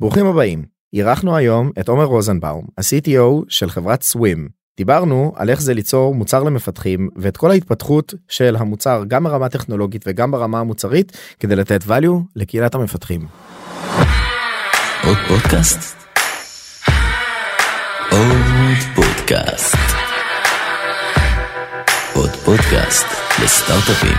ברוכים הבאים, אירחנו היום את עומר רוזנבאום, ה-CTO של חברת Swimm. דיברנו על איך זה ליצור מוצר למפתחים ואת כל ההתפתחות של המוצר גם ברמה טכנולוגית וגם ברמה המוצרית כדי לתת value לקהילת המפתחים. עוד פודקאסט? עוד פודקאסט. עוד פודקאסט לסטארט-אפים.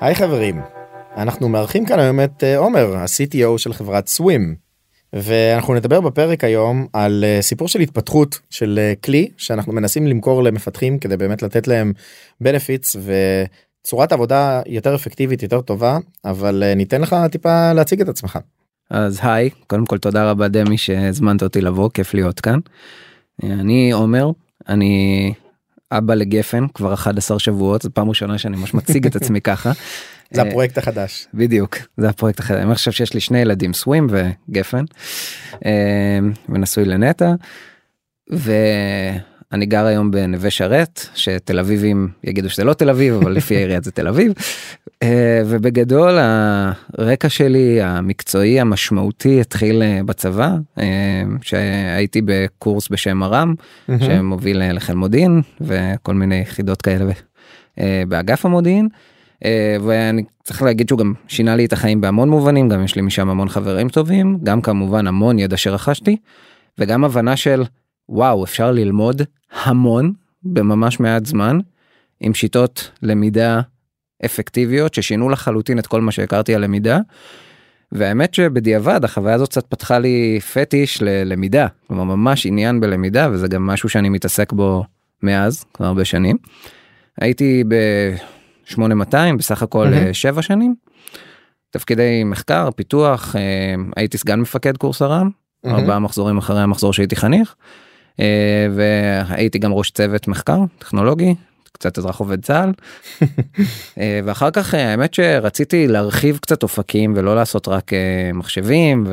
היי חברים, אנחנו מארחים כאן היום את עומר, ה-CTO של חברת Swimm, ואנחנו נדבר בפרק היום על סיפור של התפתחות של כלי שאנחנו מנסים למכור למפתחים כדי באמת לתת להם benefits וצורת עבודה יותר אפקטיבית, יותר טובה, אבל ניתן לך טיפה להציג את עצמך. אז היי, קודם כל תודה רבה דמי שהזמנת אותי לבוא, כיף להיות כאן. אני עומר, אני אבא לגפן, כבר 11 שבועות, זו פעם ראשונה שאני ממש מציג את עצמי ככה. זה הפרויקט החדש. בדיוק, זה הפרויקט החדש. אני חושב שיש לי שני ילדים, סווים וגפן, ונשוי לנטה, ואני גר היום בנווה שרת, שתל אביבים יגידו שזה לא תל אביב, אבל לפי העיריית זה תל אביב, ובגדול הרקע שלי המקצועי המשמעותי התחיל בצבא, שהייתי בקורס בשם הרם, שמוביל לחיל מודיעין וכל מיני יחידות כאלה באגף המודיעין, ואני צריך להגיד שהוא גם שינה לי את החיים בהמון מובנים, גם יש לי משם המון חברים טובים, גם כמובן המון ידע שרכשתי, וגם הבנה של וואו, אפשר ללמוד המון בממש מעט זמן, עם שיטות למידה אפקטיביות ששינו לחלוטין את כל מה שהכרתי על למידה, והאמת שבדיעבד החוויה הזאת קצת פתחה לי פטיש ללמידה, כלומר ממש עניין בלמידה, וזה גם משהו שאני מתעסק בו מאז, כבר הרבה שנים. הייתי ב-8200, בסך הכל 7 שנים, תפקידי מחקר, פיתוח, הייתי סגן מפקד קורס הרם, 4 מחזורים אחרי המחזור שהייתי חניך, והייתי גם ראש צוות מחקר טכנולוגי, קצת אזרח עובד צה"ל, ואחר כך האמת שרציתי להרחיב קצת אופקים ולא לעשות רק מחשבים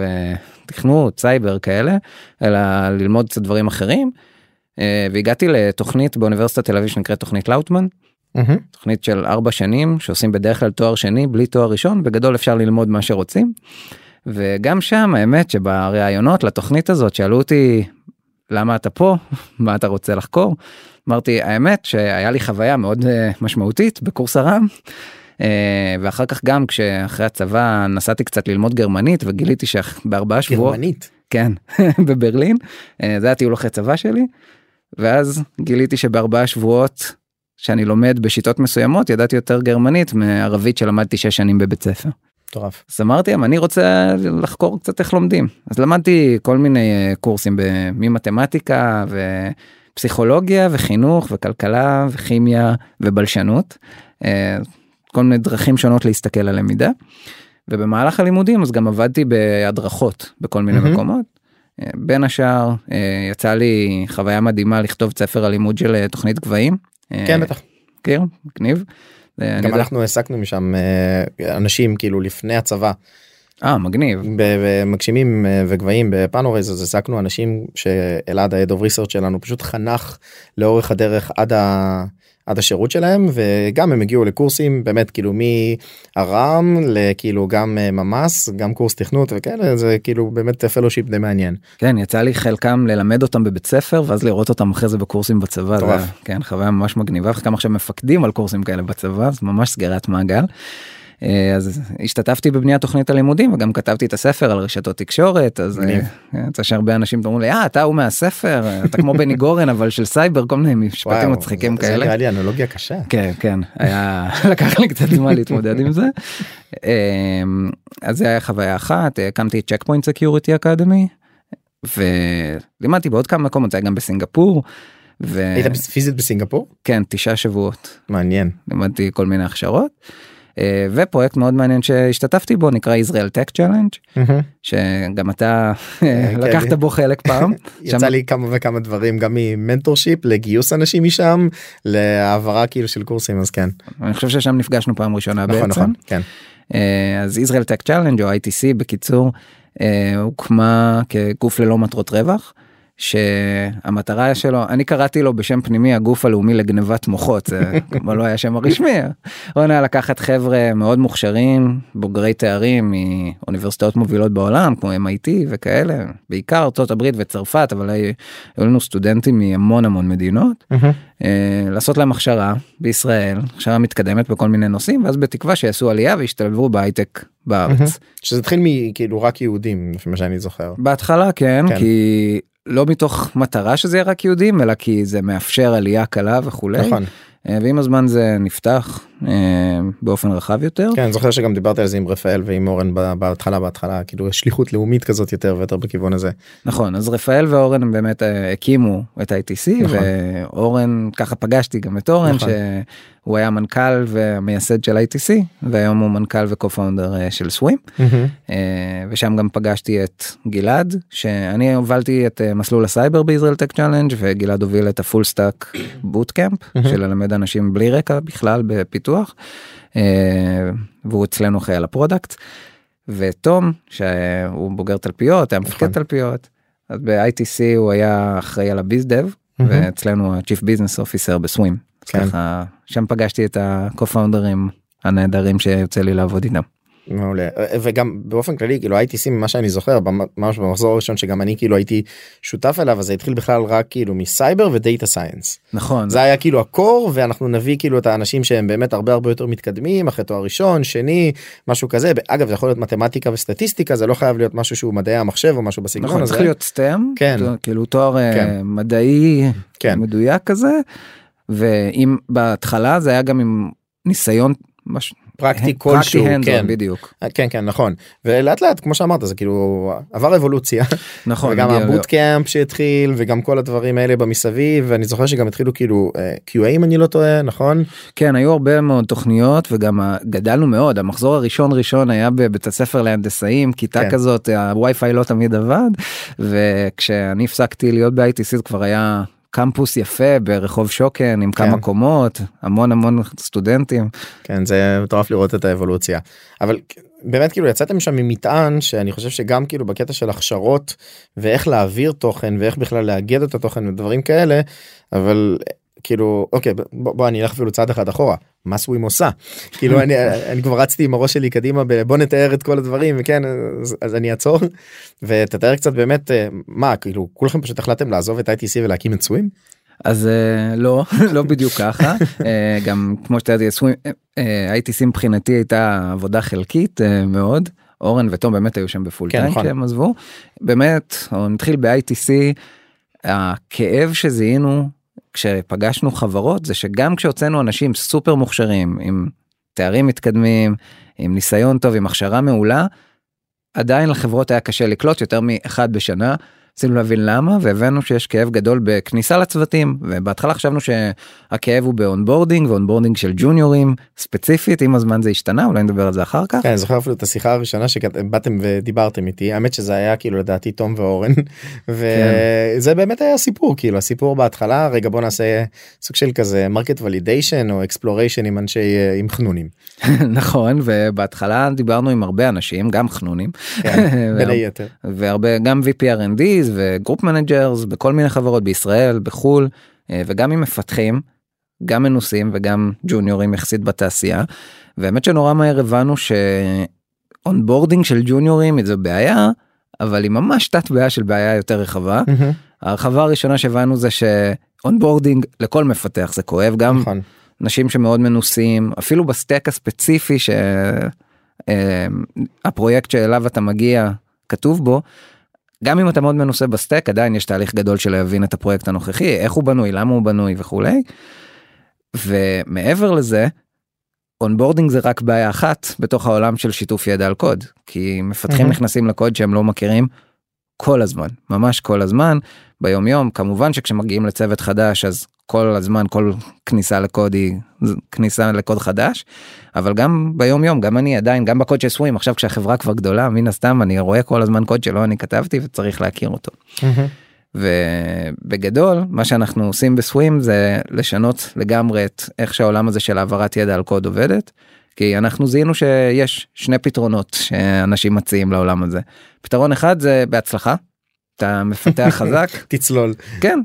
ותכנות, סייבר כאלה, אלא ללמוד קצת דברים אחרים, והגעתי לתוכנית באוניברסיטת תל אביב שנקראת תוכנית לאוטמן, תוכנית של 4 שנים שעושים בדרך כלל תואר שני בלי תואר ראשון, בגדול אפשר ללמוד מה שרוצים, וגם שם האמת שבראיונות לתוכנית הזאת שאלו אותי למה אתה פה, מה אתה רוצה לחקור, אמרתי, האמת שהיה לי חוויה מאוד משמעותית בקורס הרם, ואחר כך גם כשאחרי הצבא נסעתי קצת ללמוד גרמנית, וגיליתי שב4 שבועות... גרמנית? כן, בברלין, זה היה טיול אחרי צבא שלי, ואז גיליתי שב4 שבועות שאני לומד בשיטות מסוימות, ידעתי יותר גרמנית מערבית שלמדתי 6 שנים בבית ספר. טורף. אז אמרתי, אני רוצה לחקור קצת איך לומדים. אז למדתי כל מיני קורסים ממתמטיקה ופסיכולוגיה וחינוך וכלכלה וכימיה ובלשנות. כל מיני דרכים שונות להסתכל על למידה. ובמהלך הלימודים אז גם עבדתי בהדרכות בכל מיני מקומות. בין השאר יצא לי חוויה מדהימה לכתוב ספר הלימוד של תוכנית גבהים. כן, בטח. קיר, גניב. גם אנחנו עסקנו משם אנשים כאילו לפני הצבא. מגניב. במגשימים וגבהים בפאנורייז, אז עסקנו אנשים שאלעד ה-Head of Research שלנו פשוט חנך לאורך הדרך עד השירות שלהם, וגם הם הגיעו לקורסים באמת כאילו מהרם, לכאילו גם ממס, גם קורס תכנות וכאלה, זה כאילו באמת פלושיפ די מעניין. כן, יצא לי חלקם ללמד אותם בבית ספר, ואז לראות אותם אחרי זה בקורסים בצבא, זה כן, חוויה ממש מגניבה, חלקם עכשיו מפקדים על קורסים כאלה בצבא, זה ממש סגרת מעגל. אז השתתפתי בבניית תוכנית הלימודים, וגם כתבתי את הספר על רשתות תקשורת, אז יצא שהרבה אנשים אמרו לי, אתה הוא מהספר, אתה כמו בני גורן, אבל של סייבר, כל מיני משפטים מצחיקים כאלה. זה נראה לי אנלוגיה קשה. כן, כן, לקח לי קצת זמן להתמודד עם זה. אז זה היה חוויה אחת, הקמתי את Checkpoint Security Academy, ולימדתי בעוד כמה מקומות, זה היה גם בסינגפור, היית פיזית בסינגפור? כן, 9 שבועות. מעניין. לימדתי כל מיני הכשרות. ופרויקט מאוד מעניין שהשתתפתי בו, נקרא Israel Tech Challenge, שגם אתה לקחת בו חלק פעם. יצא לי כמה וכמה דברים, גם ממנטורשיפ, לגיוס אנשים משם, להעברה כאילו של קורסים, אז כן. אני חושב ששם נפגשנו פעם ראשונה בעצם. נכון, כן. אז Israel Tech Challenge, או ITC בקיצור, הוקמה כגוף ללא מטרות רווח, שהמטרה שלו, אני קראתי לו בשם פנימי הגוף הלאומי לגנבת מוחות, זה כמו לא היה שם הרשמי, הוא היה לקחת חבר'ה מאוד מוכשרים, בוגרי תארים מאוניברסיטאות מובילות בעולם, כמו MIT וכאלה, בעיקר ארצות הברית וצרפת, אבל היו לנו סטודנטים מהמון המון מדינות, לעשות להם הכשרה בישראל, הכשרה מתקדמת בכל מיני נושאים, ואז בתקווה שיעשו עלייה וישתלבו בהייטק בארץ. שזה התחיל מכאילו רק יהודים, מה שאני זוכר. בהתחלה כן, כי לא מתוך מטרה שזה יהיה רק יהודים, אלא כי זה מאפשר עלייה קלה וכולי. נכון. ועם הזמן זה נפתח באופן רחב יותר. כן, אני זוכר שגם דיברתי על זה עם רפאל ועם אורן בהתחלה, כאילו שליחות לאומית כזאת יותר ויותר בכיוון הזה. נכון, אז רפאל ואורן הם באמת הקימו את ITC, נכון. ואורן, ככה פגשתי גם את אורן, נכון. שהוא היה מנכ"ל ומייסד של ITC, והיום הוא מנכ"ל וקו-פאונדר של סווים, ושם גם פגשתי את גלעד, שאני הובלתי את מסלול הסייבר בישראל טק צ'אלנג', וגלעד הוביל את הפול סטאק בוטקאמפ, של הלמד אנשים בלי רקע בכלל בפיתוח, והוא אצלנו חייל הפרודקט, ותום, שהוא בוגר תלפיות, היה מפקד תלפיות, אז ב-ITC הוא היה אחראי על הביזדב, ואצלנו ה-Chief Business Officer בסווים, ככה, שם פגשתי את הקו-פאונדרים הנהדרים שיוצא לי לעבוד איתם. מעולה, וגם באופן כללי, כאילו ITC ממה שאני זוכר, ממש במחזור הראשון שגם אני כאילו הייתי שותף אליו, אז זה התחיל בכלל רק כאילו מסייבר ודאטה סיינס. נכון. זה היה כאילו הקור, ואנחנו נביא כאילו את האנשים שהם באמת הרבה הרבה יותר מתקדמים, אחרי תואר ראשון, שני, משהו כזה, אגב זה יכול להיות מתמטיקה וסטטיסטיקה, זה לא חייב להיות משהו שהוא מדעי המחשב או משהו בסגנון הזה. נכון, צריך להיות סטם, כאילו תואר מדעי מדויק כזה, ואם בהתחלה זה היה גם עם ניסיון פרקטי כלשהו, כן, בדיוק. כן, כן, נכון. ולאט לאט, כמו שאמרת, זה כאילו עבר אבולוציה. נכון. וגם הבוטקאמפ שהתחיל, וגם כל הדברים האלה במסביב, ואני זוכר שגם התחילו כאילו QA, אם אני לא טועה, נכון? כן, היו הרבה מאוד תוכניות, וגם גדלנו מאוד. המחזור הראשון היה בבית הספר להנדסאים, כיתה כזאת, הווי-פיי לא תמיד עבד, וכשאני הפסקתי להיות ב-ITC, זה כבר היה קמפוס יפה ברחוב שוקן עם כמה קומות, המון המון סטודנטים. כן, זה מטורף לראות את האבולוציה. אבל באמת כאילו יצאתם שם ממטען שאני חושב שגם כאילו בקטע של הכשרות ואיך להעביר תוכן ואיך בכלל להגד את התוכן ודברים כאלה, אבל כאילו, אוקיי, בוא אני אלך אפילו צעד אחד אחורה, מה סווים עושה? כאילו אני כבר רצתי עם הראש שלי קדימה, בוא נתאר את כל הדברים, וכן, אז אני אעצור, ותתאר קצת באמת, מה, כאילו, כולכם פשוט החלטתם לעזוב את ITC ולהקים את סווים? אז לא, לא בדיוק ככה, גם כמו שאתה יודעת, ITC מבחינתי הייתה עבודה חלקית מאוד, אורן וטום באמת היו שם בפול טיים, כשהם עזבו, באמת, נתחיל ב-ITC, הכאב שזיהינו, כשפגשנו חברות, זה שגם כשהוצאנו אנשים סופר מוכשרים, עם תארים מתקדמים, עם ניסיון טוב, עם הכשרה מעולה, עדיין לחברות היה קשה לקלוט יותר מאחד בשנה, רצינו להבין למה, והבנו שיש כאב גדול בכניסה לצוותים, ובהתחלה חשבנו שהכאב הוא באונבורדינג, ואונבורדינג של ג'וניורים ספציפית, עם הזמן זה השתנה, אולי נדבר על זה אחר כך. כן, אני זוכר אפילו את השיחה הראשונה שבאתם ודיברתם איתי, האמת שזה היה כאילו לדעתי תום ואורן, וזה באמת היה סיפור, כאילו הסיפור בהתחלה, רגע בוא נעשה סוג של כזה מרקט ולידיישן או אקספלוריישן עם אנשי, עם חנונים. נכון, ובהתחלה דיברנו עם הרבה אנשים, גם חנונים, והרבה, גם VP R&D וגרופ מנג'רס בכל מיני חברות בישראל, בחול, וגם עם מפתחים, גם מנוסים וגם ג'וניורים יחסית בתעשייה, והאמת שנורא מהר הבנו שאונבורדינג של ג'וניורים זו בעיה, אבל היא ממש תת בעיה של בעיה יותר רחבה. הרחבה הראשונה שהבנו זה שאונבורדינג לכל מפתח זה כואב, גם נשים שמאוד מנוסים, אפילו בסטק הספציפי שהפרויקט שאליו אתה מגיע כתוב בו, גם אם אתה מאוד מנוסה בסטק, עדיין יש תהליך גדול של להבין את הפרויקט הנוכחי, איך הוא בנוי, למה הוא בנוי וכולי. ומעבר לזה, אונבורדינג זה רק בעיה אחת בתוך העולם של שיתוף ידע על קוד, כי מפתחים נכנסים לקוד שהם לא מכירים כל הזמן, ממש כל הזמן, ביום יום, כמובן שכשמגיעים לצוות חדש, אז כל הזמן, כל כניסה לקוד היא כניסה לקוד חדש, אבל גם ביום יום, גם אני עדיין, גם בקוד של סווים, עכשיו כשהחברה כבר גדולה, מן הסתם אני רואה כל הזמן קוד שלא אני כתבתי וצריך להכיר אותו. ובגדול, מה שאנחנו עושים בסווים זה לשנות לגמרי את איך שהעולם הזה של העברת ידע על קוד עובדת, כי אנחנו זיהינו שיש שני פתרונות שאנשים מציעים לעולם הזה. פתרון אחד זה בהצלחה, אתה מפתח חזק. תצלול. כן,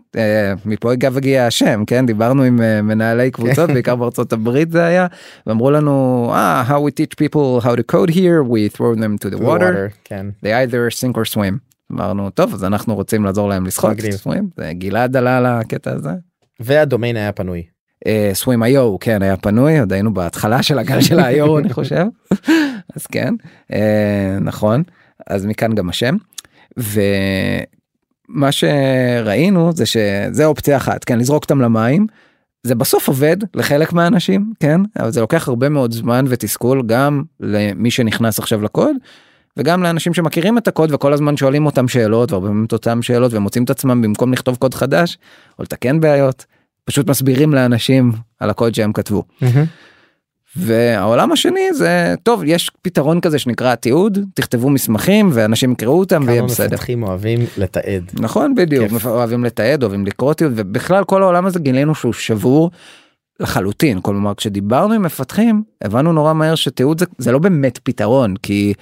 מפה אגב הגיע השם, כן, דיברנו עם מנהלי קבוצות, בעיקר בארצות הברית זה היה, ואמרו לנו, how we teach people how to code here, we throw them to the water, they either sink or swim. אמרנו, טוב, אז אנחנו רוצים לעזור להם לשחות, גלעד עלה על הקטע הזה. והדומיין היה פנוי. סווים איו, כן, היה פנוי, עוד היינו בהתחלה של הגל של האיו, אני חושב. אז כן, נכון, אז מכאן גם השם. ומה שראינו זה שזה אופציה אחת, כן, לזרוק אותם למים, זה בסוף עובד לחלק מהאנשים, כן, אבל זה לוקח הרבה מאוד זמן ותסכול גם למי שנכנס עכשיו לקוד, וגם לאנשים שמכירים את הקוד וכל הזמן שואלים אותם שאלות, והרבה פעמים אותם שאלות, ומוצאים את עצמם במקום לכתוב קוד חדש, או לתקן בעיות, פשוט מסבירים לאנשים על הקוד שהם כתבו. והעולם השני זה, טוב, יש פתרון כזה שנקרא תיעוד, תכתבו מסמכים ואנשים יקראו אותם ויהיה בסדר. כמה מפתחים אוהבים לתעד. נכון, בדיוק, אוהבים לתעד, אוהבים לקרוא תיעוד, ובכלל כל העולם הזה גילינו שהוא שבור לחלוטין, כלומר כשדיברנו עם מפתחים, הבנו נורא מהר שתיעוד זה לא באמת פתרון, כי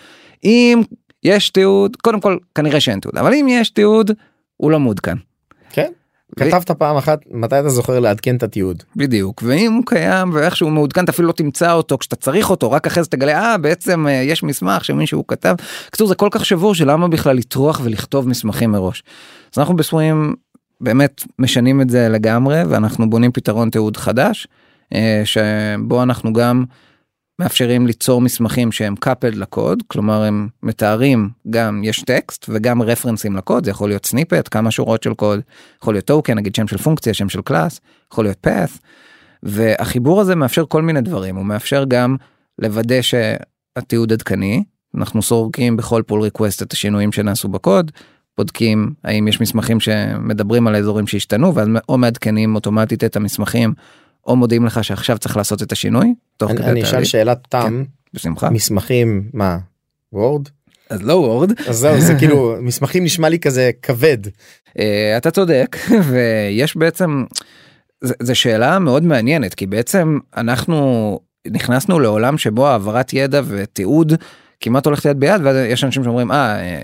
אם יש תיעוד, קודם כל כנראה שאין תיעוד, אבל אם יש תיעוד, הוא לא מודכן. כן. כתבת פעם אחת, מתי אתה זוכר לעדכן את התיעוד? בדיוק, ואם הוא קיים ואיכשהו מעודכן, אתה אפילו לא תמצא אותו כשאתה צריך אותו, רק אחרי זה תגלה, בעצם יש מסמך שמישהו כתב. קצור, זה כל כך שבור שלמה בכלל לטרוח ולכתוב מסמכים מראש. אז אנחנו בסווים באמת משנים את זה לגמרי, ואנחנו בונים פתרון תיעוד חדש, שבו אנחנו גם מאפשרים ליצור מסמכים שהם coupled לקוד, כלומר הם מתארים גם, יש טקסט וגם רפרנסים לקוד, זה יכול להיות סניפט, כמה שורות של קוד, יכול להיות טוקן, נגיד שם של פונקציה, שם של קלאס, יכול להיות path, והחיבור הזה מאפשר כל מיני דברים, הוא מאפשר גם לוודא שהתיעוד עדכני, אנחנו סורקים בכל פול ריקווסט את השינויים שנעשו בקוד, בודקים האם יש מסמכים שמדברים על האזורים שהשתנו, ואז או מעדכנים אוטומטית את המסמכים, או מודיעים לך שעכשיו צריך לעשות את השינוי. אני אשאל שאלת תם, מסמכים, מה? וורד? אז לא וורד. אז זהו, זה כאילו, מסמכים נשמע לי כזה כבד. אתה צודק, ויש בעצם, זו שאלה מאוד מעניינת, כי בעצם אנחנו נכנסנו לעולם שבו העברת ידע ותיעוד כמעט הולכת יד ביד, ויש אנשים שאומרים,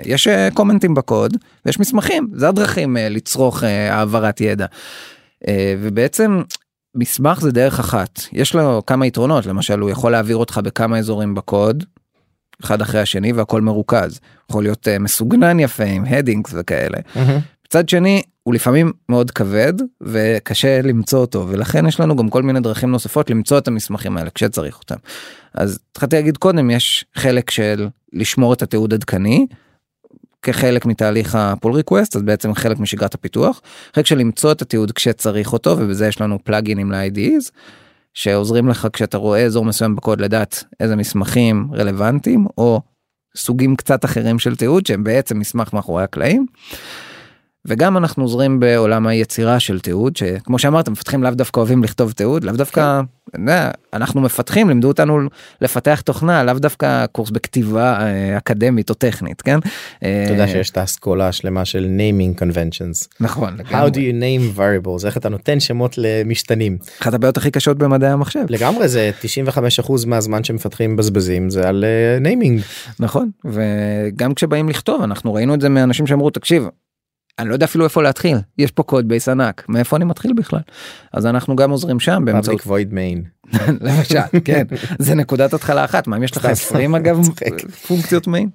יש קומנטים בקוד, ויש מסמכים, זה הדרכים לצרוך העברת ידע. ובעצם מסמך זה דרך אחת, יש לו כמה יתרונות, למשל הוא יכול להעביר אותך בכמה אזורים בקוד, אחד אחרי השני והכל מרוכז, יכול להיות מסוגנן יפה עם הדינגס וכאלה, מצד שני הוא לפעמים מאוד כבד וקשה למצוא אותו, ולכן יש לנו גם כל מיני דרכים נוספות למצוא את המסמכים האלה כשצריך אותם, אז תחתי להגיד קודם יש חלק של לשמור את התיעוד עדכני, כחלק מתהליך הפול ריקווסט, אז בעצם חלק משגרת הפיתוח, חלק של למצוא את התיעוד כשצריך אותו, ובזה יש לנו פלאגינים ל-IDEs, שעוזרים לך כשאתה רואה אזור מסוים בקוד לדעת איזה מסמכים רלוונטיים, או סוגים קצת אחרים של תיעוד, שהם בעצם מסמך מאחורי הקלעים, וגם אנחנו עוזרים בעולם היצירה של תיעוד, שכמו שאמרת, מפתחים לאו דווקא אוהבים לכתוב תיעוד, לאו דווקא, אנחנו מפתחים, לימדו אותנו לפתח תוכנה, לאו דווקא קורס בכתיבה אקדמית או טכנית, כן? אתה יודע שיש את האסכולה שלמה של naming conventions. נכון. How do you name variables? איך אתה נותן שמות למשתנים? אחת הבעיות הכי קשות במדעי המחשב. לגמרי, זה 95% מהזמן שמפתחים בזבזים, זה על naming. נכון, וגם כשבאים לכתוב, אנחנו ראינו את זה מאנשים שאמרו, תקשיב, אני לא יודע אפילו איפה להתחיל, יש פה קוד בייס ענק, מאיפה אני מתחיל בכלל? אז אנחנו גם עוזרים שם באמצעות... Public Void Main. למשל, כן, זה נקודת התחלה אחת, מה אם יש לך 20 אגב פונקציות מיין?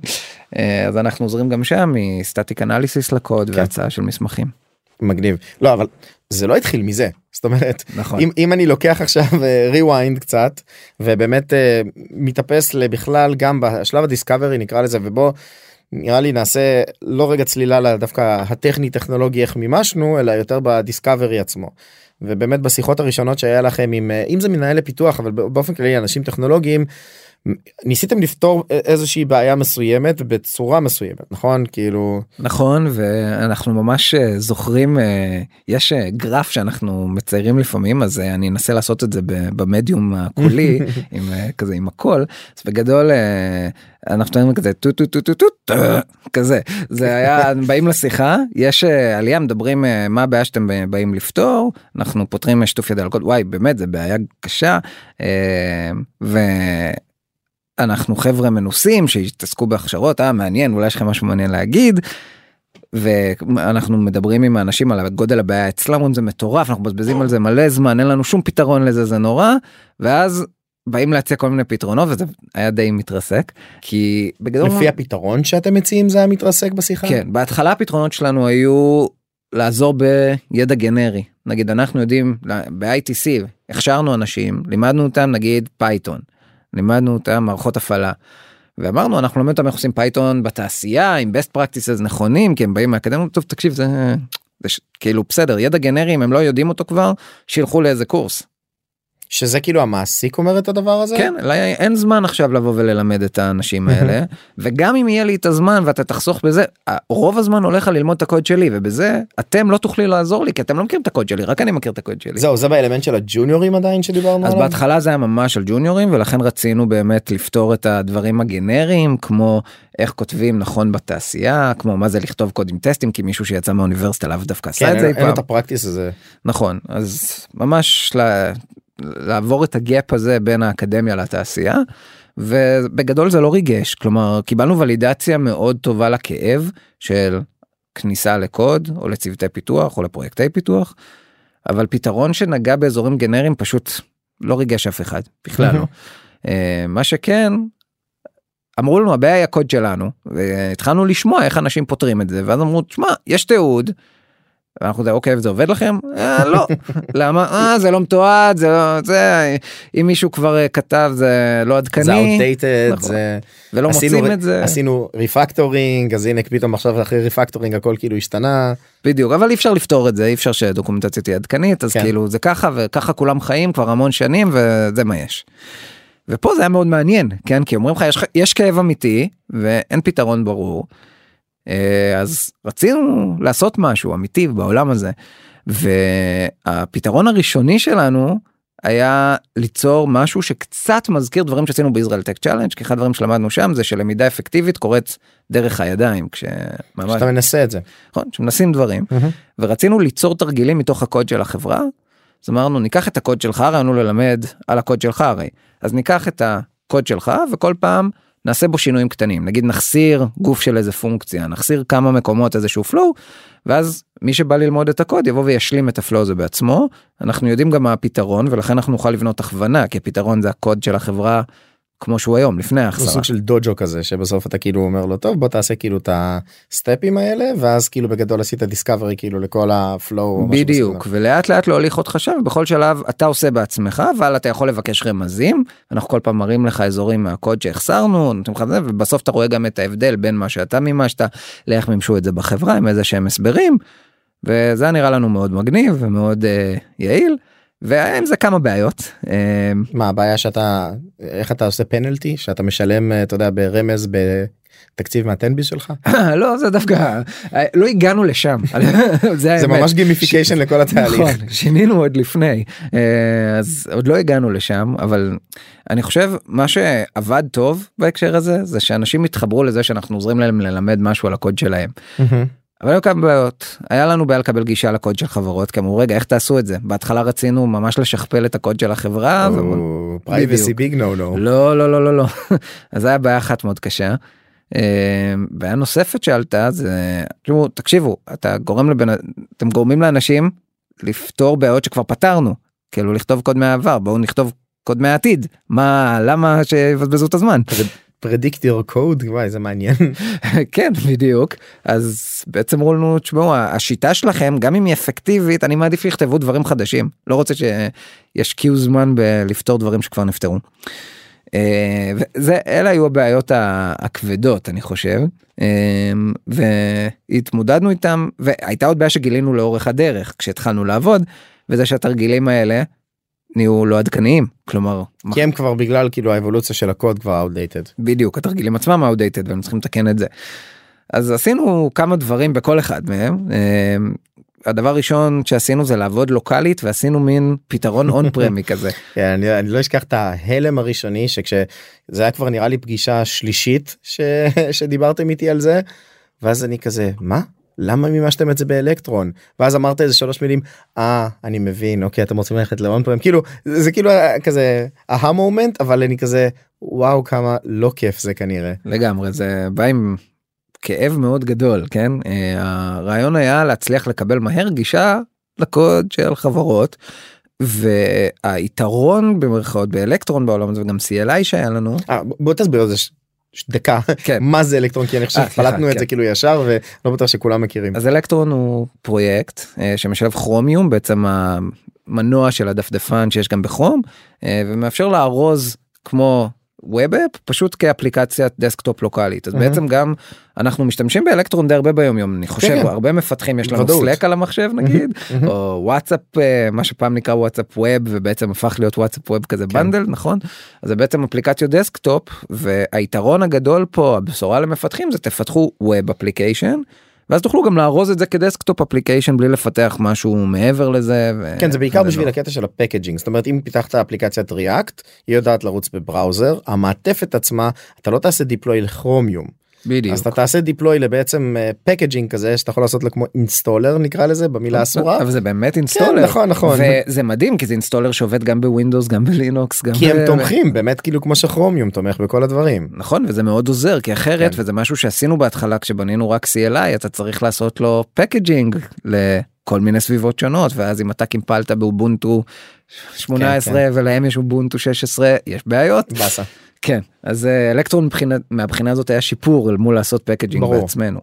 אז אנחנו עוזרים גם שם מסטטיק אנליסיס לקוד והצעה של מסמכים. מגניב, לא אבל זה לא התחיל מזה, זאת אומרת, אם אני לוקח עכשיו rewind קצת, ובאמת מתאפס לבכלל גם בשלב הדיסקאברי נקרא לזה, ובו, נראה לי נעשה לא רגע צלילה לדווקא הטכני-טכנולוגי איך מימשנו, אלא יותר בדיסקאברי עצמו. ובאמת בשיחות הראשונות שהיה לכם, אם זה מנהל לפיתוח, אבל באופן כללי אנשים טכנולוגיים, ניסיתם לפתור איזושהי בעיה מסוימת בצורה מסוימת, נכון? כאילו... נכון, ואנחנו ממש זוכרים, יש גרף שאנחנו מציירים לפעמים, אז אני אנסה לעשות את זה במדיום הקולי, עם כזה, עם הכל, אז בגדול... אנחנו תראים כזה, כזה, זה היה, באים לשיחה, יש עלייה, מדברים מה הבעיה שאתם באים לפתור, אנחנו פותרים שטוף יד על הכל, וואי, באמת, זה בעיה קשה, ואנחנו חבר'ה מנוסים שהתעסקו בהכשרות, מעניין, אולי יש לכם משהו מעניין להגיד, ואנחנו מדברים עם האנשים על גודל הבעיה אצלם, זה מטורף, אנחנו מבזבזים על זה מלא זמן, אין לנו שום פתרון לזה, זה נורא, ואז... באים להציע כל מיני פתרונות, וזה היה די מתרסק, כי בגדול... לפי הפתרון שאתם מציעים זה היה מתרסק בשיחה? כן, בהתחלה הפתרונות שלנו היו לעזור בידע גנרי. נגיד, אנחנו יודעים, ב-ITC, הכשרנו אנשים, לימדנו אותם, נגיד, פייתון. לימדנו אותם מערכות הפעלה. ואמרנו, אנחנו לומדים אותם איך עושים פייתון בתעשייה, עם best practices נכונים, כי הם באים מהאקדמיה, טוב, תקשיב, זה כאילו בסדר, ידע גנרי, אם הם לא יודעים אותו כבר, שילכו לאיזה קורס. שזה כאילו המעסיק אומר את הדבר הזה? כן, אין זמן עכשיו לבוא וללמד את האנשים האלה, וגם אם יהיה לי את הזמן ואתה תחסוך בזה, רוב הזמן הולך ללמוד את הקוד שלי, ובזה אתם לא תוכלי לעזור לי, כי אתם לא מכירים את הקוד שלי, רק אני מכיר את הקוד שלי. זהו, זה באלמנט של הג'וניורים עדיין שדיברנו עליו? אז בהתחלה זה היה ממש על ג'וניורים, ולכן רצינו באמת לפתור את הדברים הגנריים, כמו איך כותבים נכון בתעשייה, כמו מה זה לכתוב קוד עם טסטים, כי מישהו שיצא מהאוניברסיטה לאו דווקא עשה את זה. אין את הפרקטיס הזה. נכון, אז ממש לעבור את הגאפ הזה בין האקדמיה לתעשייה, ובגדול זה לא ריגש, כלומר, קיבלנו ולידציה מאוד טובה לכאב של כניסה לקוד, או לצוותי פיתוח, או לפרויקטי פיתוח, אבל פתרון שנגע באזורים גנריים פשוט לא ריגש אף אחד, בכלל לא. מה שכן, אמרו לנו, הבעיה היא הקוד שלנו, והתחלנו לשמוע איך אנשים פותרים את זה, ואז אמרו, תשמע, יש תיעוד, ואנחנו יודעים, אוקיי, זה עובד לכם? לא. למה? זה לא מתועד, זה לא... זה... אם מישהו כבר כתב, זה לא עדכני. זה outdated, נכון. זה... ולא עשינו, מוצאים את זה. עשינו ריפקטורינג, אז הנה, פתאום עכשיו אחרי ריפקטורינג, הכל כאילו השתנה. בדיוק, אבל אי אפשר לפתור את זה, אי אפשר שדוקומנטציה תהיה עדכנית, אז כן. כאילו זה ככה, וככה כולם חיים כבר המון שנים, וזה מה יש. ופה זה היה מאוד מעניין, כן? כי אומרים לך, יש כאב אמיתי, ואין פתרון ברור. אז רצינו לעשות משהו אמיתי בעולם הזה, והפתרון הראשוני שלנו היה ליצור משהו שקצת מזכיר דברים שעשינו בישראל טק צ'אלנג', כי אחד הדברים שלמדנו שם זה שלמידה אפקטיבית קורית דרך הידיים, כשאתה מנסה את זה, נכון, שמנסים דברים, ורצינו ליצור תרגילים מתוך הקוד של החברה, אז אמרנו ניקח את הקוד שלך, הרי אנו ללמד על הקוד שלך הרי, אז ניקח את הקוד שלך וכל פעם נעשה בו שינויים קטנים, נגיד נחסיר גוף של איזה פונקציה, נחסיר כמה מקומות איזשהו פלואו, ואז מי שבא ללמוד את הקוד יבוא וישלים את הפלואו הזה בעצמו, אנחנו יודעים גם מה הפתרון, ולכן אנחנו נוכל לבנות הכוונה, כי הפתרון זה הקוד של החברה כמו שהוא היום, לפני ההחסרה. זה סוג של דוג'ו כזה, שבסוף אתה כאילו אומר לו, טוב, בוא תעשה כאילו את הסטפים האלה, ואז כאילו בגדול עשית דיסקאברי כאילו לכל הפלואו. בדיוק, ולאט לאט להוליך אותך שם, בכל שלב אתה עושה בעצמך, אבל אתה יכול לבקש רמזים, אנחנו כל פעם מראים לך אזורים מהקוד שהחסרנו, ובסוף אתה רואה גם את ההבדל בין מה שאתה ממשת, לאיך ממשו את זה בחברה, עם איזה שהם הסברים, וזה נראה לנו מאוד מגניב ומאוד יעיל. ועם זה כמה בעיות. מה, הבעיה שאתה, איך אתה עושה פנלטי? שאתה משלם, אתה יודע, ברמז בתקציב מהטנביס שלך? לא, זה דווקא, לא הגענו לשם. זה ממש גימיפיקיישן לכל התהליך. נכון, שינינו עוד לפני. אז עוד לא הגענו לשם, אבל אני חושב, מה שעבד טוב בהקשר הזה, זה שאנשים התחברו לזה שאנחנו עוזרים להם ללמד משהו על הקוד שלהם. אבל היו כמה בעיות, היה לנו בעיה לקבל גישה לקוד של חברות, כי אמרו, רגע, איך תעשו את זה? בהתחלה רצינו ממש לשכפל את הקוד של החברה. פרייבסי ביג נו נו. לא, לא, לא, לא, לא. אז היה בעיה אחת מאוד קשה. בעיה נוספת שעלתה, זה, תקשיבו, אתם גורמים לאנשים לפתור בעיות שכבר פתרנו, כאילו לכתוב קוד מהעבר, בואו נכתוב קוד מהעתיד. מה, למה שיבזבזו את הזמן? predict your code, וואי, זה מעניין. כן, בדיוק. אז בעצם אמרו לנו, תשמעו, השיטה שלכם, גם אם היא אפקטיבית, אני מעדיף לכתבו דברים חדשים. לא רוצה שישקיעו זמן בלפתור דברים שכבר נפטרו. אלה היו הבעיות הכבדות, אני חושב. והתמודדנו איתם, והייתה עוד בעיה שגילינו לאורך הדרך, כשהתחלנו לעבוד, וזה שהתרגילים האלה, נהיו לא עדכניים, כלומר... כי הם כבר בגלל כאילו האבולוציה של הקוד כבר outdated. בדיוק, התרגילים עצמם outdated, והם צריכים לתקן את זה. אז עשינו כמה דברים בכל אחד מהם. הדבר הראשון שעשינו זה לעבוד לוקלית, ועשינו מין פתרון on-premi כזה. אני לא אשכח את ההלם הראשוני, שכשזה היה כבר נראה לי פגישה שלישית, שדיברתם איתי על זה, ואז אני כזה, מה? למה מימשתם את זה באלקטרון? ואז אמרת איזה 3 מילים, אני מבין, אוקיי, אתם רוצים ללכת ל-on-prem, כאילו, זה כאילו כזה, המומנט, אבל אני כזה, וואו, כמה לא כיף זה כנראה. לגמרי, זה בא עם כאב מאוד גדול, כן? הרעיון היה להצליח לקבל מהר גישה לקוד של חברות, והיתרון במרכאות באלקטרון בעולם, זה גם CLI שהיה לנו. בוא תסביר את זה, דקה, מה זה אלקטרון, כי אני חושב שפלטנו את זה כאילו ישר, ולא בטוח שכולם מכירים. אז אלקטרון הוא פרויקט שמשלב כרומיום, בעצם המנוע של הדפדפן שיש גם בכרום, ומאפשר לארוז כמו WebApp, פשוט כאפליקציית דסקטופ לוקלית. אז בעצם גם אנחנו משתמשים באלקטרון די הרבה ביום-יום, אני חושב, הרבה מפתחים, יש לנו סלק על המחשב נגיד, או וואטסאפ, מה שפעם נקרא וואטסאפ ווב, ובעצם הפך להיות וואטסאפ ווב כזה בנדל, נכון? אז זה בעצם אפליקציות דסקטופ, והיתרון הגדול פה, הבשורה למפתחים, זה תפתחו ווב אפליקיישן, ואז תוכלו גם לארוז את זה כדסקטופ אפליקיישן, בלי לפתח משהו מעבר לזה. כן, זה בעיקר בשביל הקטע של הפקג'ינג. זאת אומרת, אם פיתחת אפליקציית ריאקט, היא יודעת לרוץ בבראוזר, המעטפת עצמה, אתה לא תעשה דיפלוי לכרומיום. בדיוק. אז אתה תעשה דיפלוי לבעצם פקג'ינג כזה, שאתה יכול לעשות לו כמו אינסטולר, נקרא לזה, במילה אסורה. אבל זה באמת אינסטולר. כן, נכון, נכון. וזה מדהים, כי זה אינסטולר שעובד גם בווינדוס, גם בלינוקס, גם... כי הם תומכים, באמת כאילו כמו שכרומיום תומך בכל הדברים. נכון, וזה מאוד עוזר, כי אחרת, וזה משהו שעשינו בהתחלה, כשבנינו רק CLI, אתה צריך לעשות לו פקג'ינג לכל מיני סביבות שונות, ואז אם אתה קימפלת באובונטו 18, ולהם יש אובונטו 16, יש בעיות. כן, אז אלקטרון מהבחינה הזאת היה שיפור אל מול לעשות פקג'ינג בעצמנו.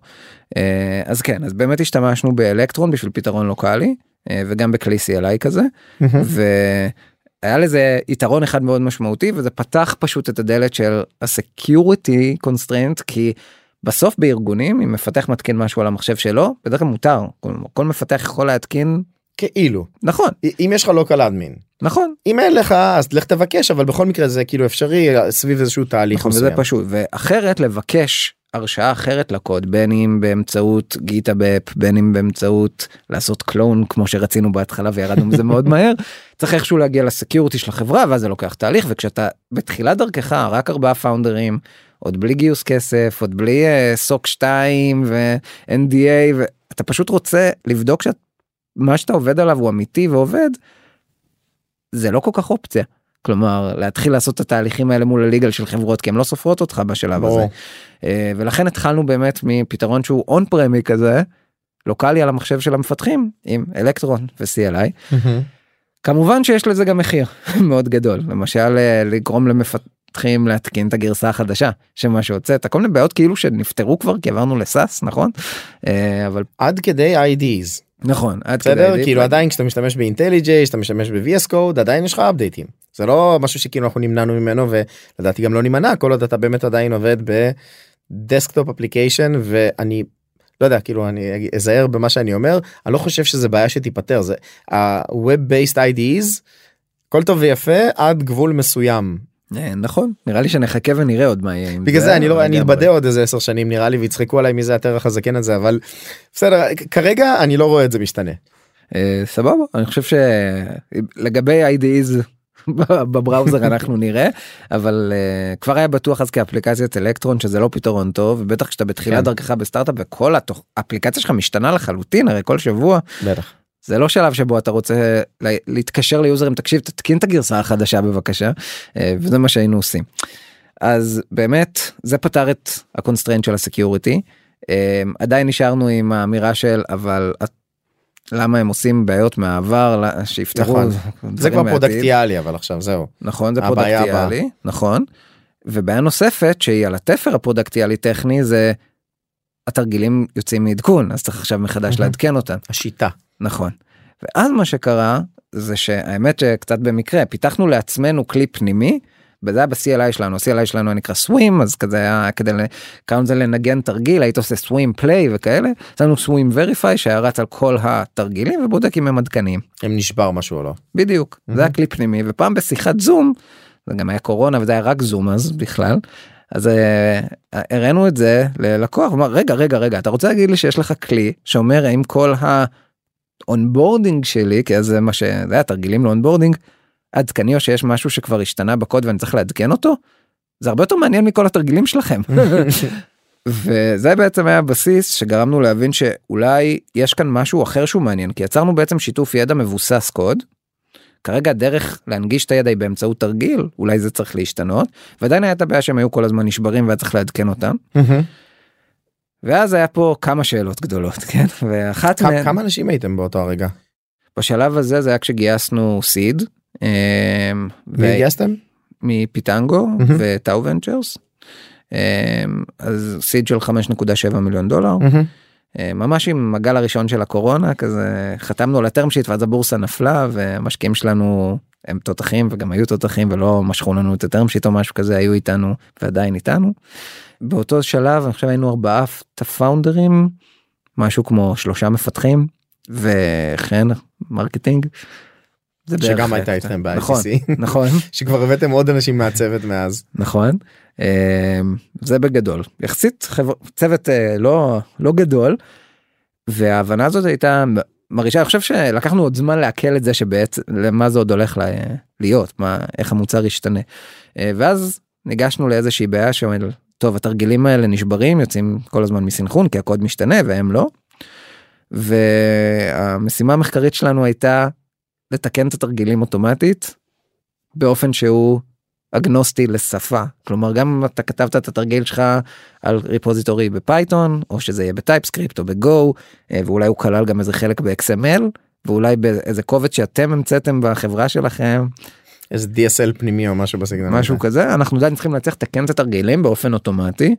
אז כן, אז באמת השתמשנו באלקטרון בשביל פתרון לוקלי, וגם בכלי CLI כזה, והיה לזה יתרון אחד מאוד משמעותי, וזה פתח פשוט את הדלת של ה-security constraint, כי בסוף בארגונים, אם מפתח מתקין משהו על המחשב שלו, בדרך כלל מותר, כל מפתח יכול להתקין... כאילו. נכון. אם יש לך לוקל אדמין. נכון. אם אין לך, אז לך תבקש, אבל בכל מקרה זה כאילו אפשרי סביב איזשהו תהליך. נכון, וזה פשוט. ואחרת לבקש הרשאה אחרת לקוד, בין אם באמצעות גיטאבאפ, בין אם באמצעות לעשות קלון, כמו שרצינו בהתחלה וירדנו מזה מאוד מהר, צריך איכשהו להגיע לסקיורטי של החברה, ואז זה לוקח תהליך, וכשאתה בתחילה דרכך, רק 4 פאונדרים, עוד בלי גיוס כסף, עוד בלי סוק 2 ו-NDA, ואתה פשוט רוצה לבדוק מה שאתה עובד עליו הוא אמיתי ועובד, זה לא כל כך אופציה. כלומר, להתחיל לעשות את התהליכים האלה מול הליגל של חברות, כי הן לא סופרות אותך בשלב הזה. ולכן התחלנו באמת מפתרון שהוא on-premi כזה, לוקלי על המחשב של המפתחים, עם אלקטרון ו-CLI. כמובן שיש לזה גם מחיר מאוד גדול. למשל, לגרום למפתחים להתקין את הגרסה החדשה, שמה שהוצאת. כל מיני בעיות כאילו שנפטרו כבר, כי עברנו לסאס, נכון? אבל... עד כדי IDs. נכון, עד כדי. כאילו עדיין כשאתה משתמש ב-IntelliJ, כשאתה משתמש ב-VS Code, עדיין יש לך אפדייטים. זה לא משהו שכאילו אנחנו נמנענו ממנו, ולדעתי גם לא נמנע, כל עוד אתה באמת עדיין עובד בדסקטופ אפליקיישן, ואני לא יודע, כאילו אני אזהר במה שאני אומר, אני לא חושב שזה בעיה שתיפטר, זה ה-Web-Based IDs, כל טוב ויפה, עד גבול מסוים. נכון, נראה לי שנחכה ונראה עוד מה יהיה. בגלל זה אני אתבדה עוד איזה 10 שנים נראה לי, ויצחקו עליי מזה התרח הזקן הזה, אבל בסדר, כרגע אני לא רואה את זה משתנה. סבבה, אני חושב שלגבי IDEs בבראוזר אנחנו נראה, אבל כבר היה בטוח אז כאפליקציית אלקטרון שזה לא פתרון טוב, ובטח כשאתה בתחילה דרכך בסטארט-אפ, וכל האפליקציה שלך משתנה לחלוטין, הרי כל שבוע. בטח. זה לא שלב שבו אתה רוצה להתקשר ליוזרים, תקשיב, תתקין את הגרסה החדשה בבקשה, וזה מה שהיינו עושים. אז באמת, זה פתר את הקונסטרנט של הסקיוריטי, עדיין נשארנו עם האמירה של, אבל למה הם עושים בעיות מהעבר, שיפתחו... זה כבר פרודקטיאלי, אבל עכשיו זהו. נכון, זה פרודקטיאלי, נכון. ובעיה נוספת, שהיא על התפר הפרודקטיאלי-טכני, זה התרגילים יוצאים מעדכון, אז צריך עכשיו מחדש לעדכן אותם. השיטה. נכון. ואז מה שקרה, זה שהאמת שקצת במקרה, פיתחנו לעצמנו כלי פנימי, וזה היה ב-CLI שלנו, ה-CLI שלנו היה נקרא Swimm, אז כזה היה, כדי לנגן תרגיל, היית עושה Swimm Play וכאלה, שמנו Swimm Verify שהיה רץ על כל התרגילים, ובודק אם הם עדכניים. אם נשבר משהו או לא. בדיוק, זה היה כלי פנימי, ופעם בשיחת זום, זה גם היה קורונה, וזה היה רק זום אז בכלל, אז הראינו את זה ללקוח, ואמר, רגע, אתה רוצה להגיד לי שיש לך כלי, שאומר אם כל האונבורדינג שלי, כי אז זה מה שזה היה, תרגילים לאונבורדינג, עדכני או שיש משהו שכבר השתנה בקוד ואני צריך לעדכן אותו, זה הרבה יותר מעניין מכל התרגילים שלכם. וזה בעצם היה הבסיס שגרמנו להבין שאולי יש כאן משהו אחר שהוא מעניין, כי יצרנו בעצם שיתוף ידע מבוסס קוד, כרגע הדרך להנגיש את הידע היא באמצעות תרגיל, אולי זה צריך להשתנות, ועדיין הייתה בעיה שהם היו כל הזמן נשברים והיה צריך לעדכן אותם. ואז היה פה כמה שאלות גדולות, כן? ואחת מהן... כמה אנשים הייתם באותו הרגע? בשלב הזה זה היה כשגייסנו סיד. מי גייסתם? מפיטנגו וטאו ונצ'רס. אז סיד של $5.7 מיליון. ממש עם הגל הראשון של הקורונה, כזה חתמנו על הטרם שיט, ואז הבורסה נפלה, והמשקיעים שלנו הם תותחים, וגם היו תותחים, ולא משכו לנו את הטרם שיט או משהו כזה, היו איתנו ועדיין איתנו. באותו שלב, אני חושב היינו 4 פאונדרים, משהו כמו 3 מפתחים, וכן, מרקטינג. שגם הייתה איתכם ב-ICC. נכון. שכבר הבאתם עוד אנשים מהצוות מאז. נכון. זה בגדול. יחסית צוות לא גדול, וההבנה הזאת הייתה מרגישה, אני חושב שלקחנו עוד זמן להקל את זה שבעצם, למה זה עוד הולך להיות, איך המוצר ישתנה. ואז ניגשנו לאיזושהי בעיה שאומרת, טוב, התרגילים האלה נשברים, יוצאים כל הזמן מסנכרון, כי הקוד משתנה והם לא. והמשימה המחקרית שלנו הייתה, לתקן את התרגילים אוטומטית, באופן שהוא אגנוסטי לשפה. כלומר, גם אם אתה כתבת את התרגיל שלך על ריפוזיטורי בפייתון, או שזה יהיה בטייפסקריפט או בגו, ואולי הוא כלל גם איזה חלק ב-XML, ואולי באיזה קובץ שאתם המצאתם בחברה שלכם. איזה DSL פנימי או משהו בסגנון. משהו כזה, אנחנו עדיין צריכים להצליח לתקן את התרגילים באופן אוטומטי,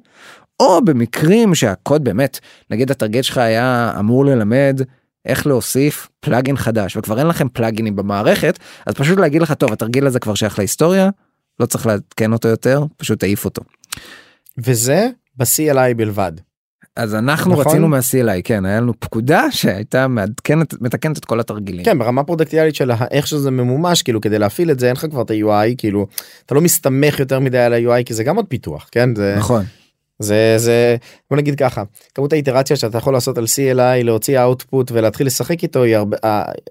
או במקרים שהקוד באמת, נגיד התרגיל שלך היה אמור ללמד, איך להוסיף פלאגין חדש, וכבר אין לכם פלאגינים במערכת, אז פשוט להגיד לך, טוב, התרגיל הזה כבר שייך להיסטוריה, לא צריך להתקן אותו יותר, פשוט תעיף אותו. וזה ב-CLI בלבד. אז אנחנו רצינו מה-CLI, כן, היה לנו פקודה שהייתה מתקנת את כל התרגילים. כן, ברמה פרודקטיאלית של איך שזה ממומש, כאילו כדי להפעיל את זה, אין לך כבר את ה-UI, כאילו, אתה לא מסתמך יותר מדי על ה-UI, כי זה גם עוד פיתוח, כן? נכון. זה, בוא נגיד ככה, כמות האיטרציה שאתה יכול לעשות על CLI, להוציא output ולהתחיל לשחק איתו,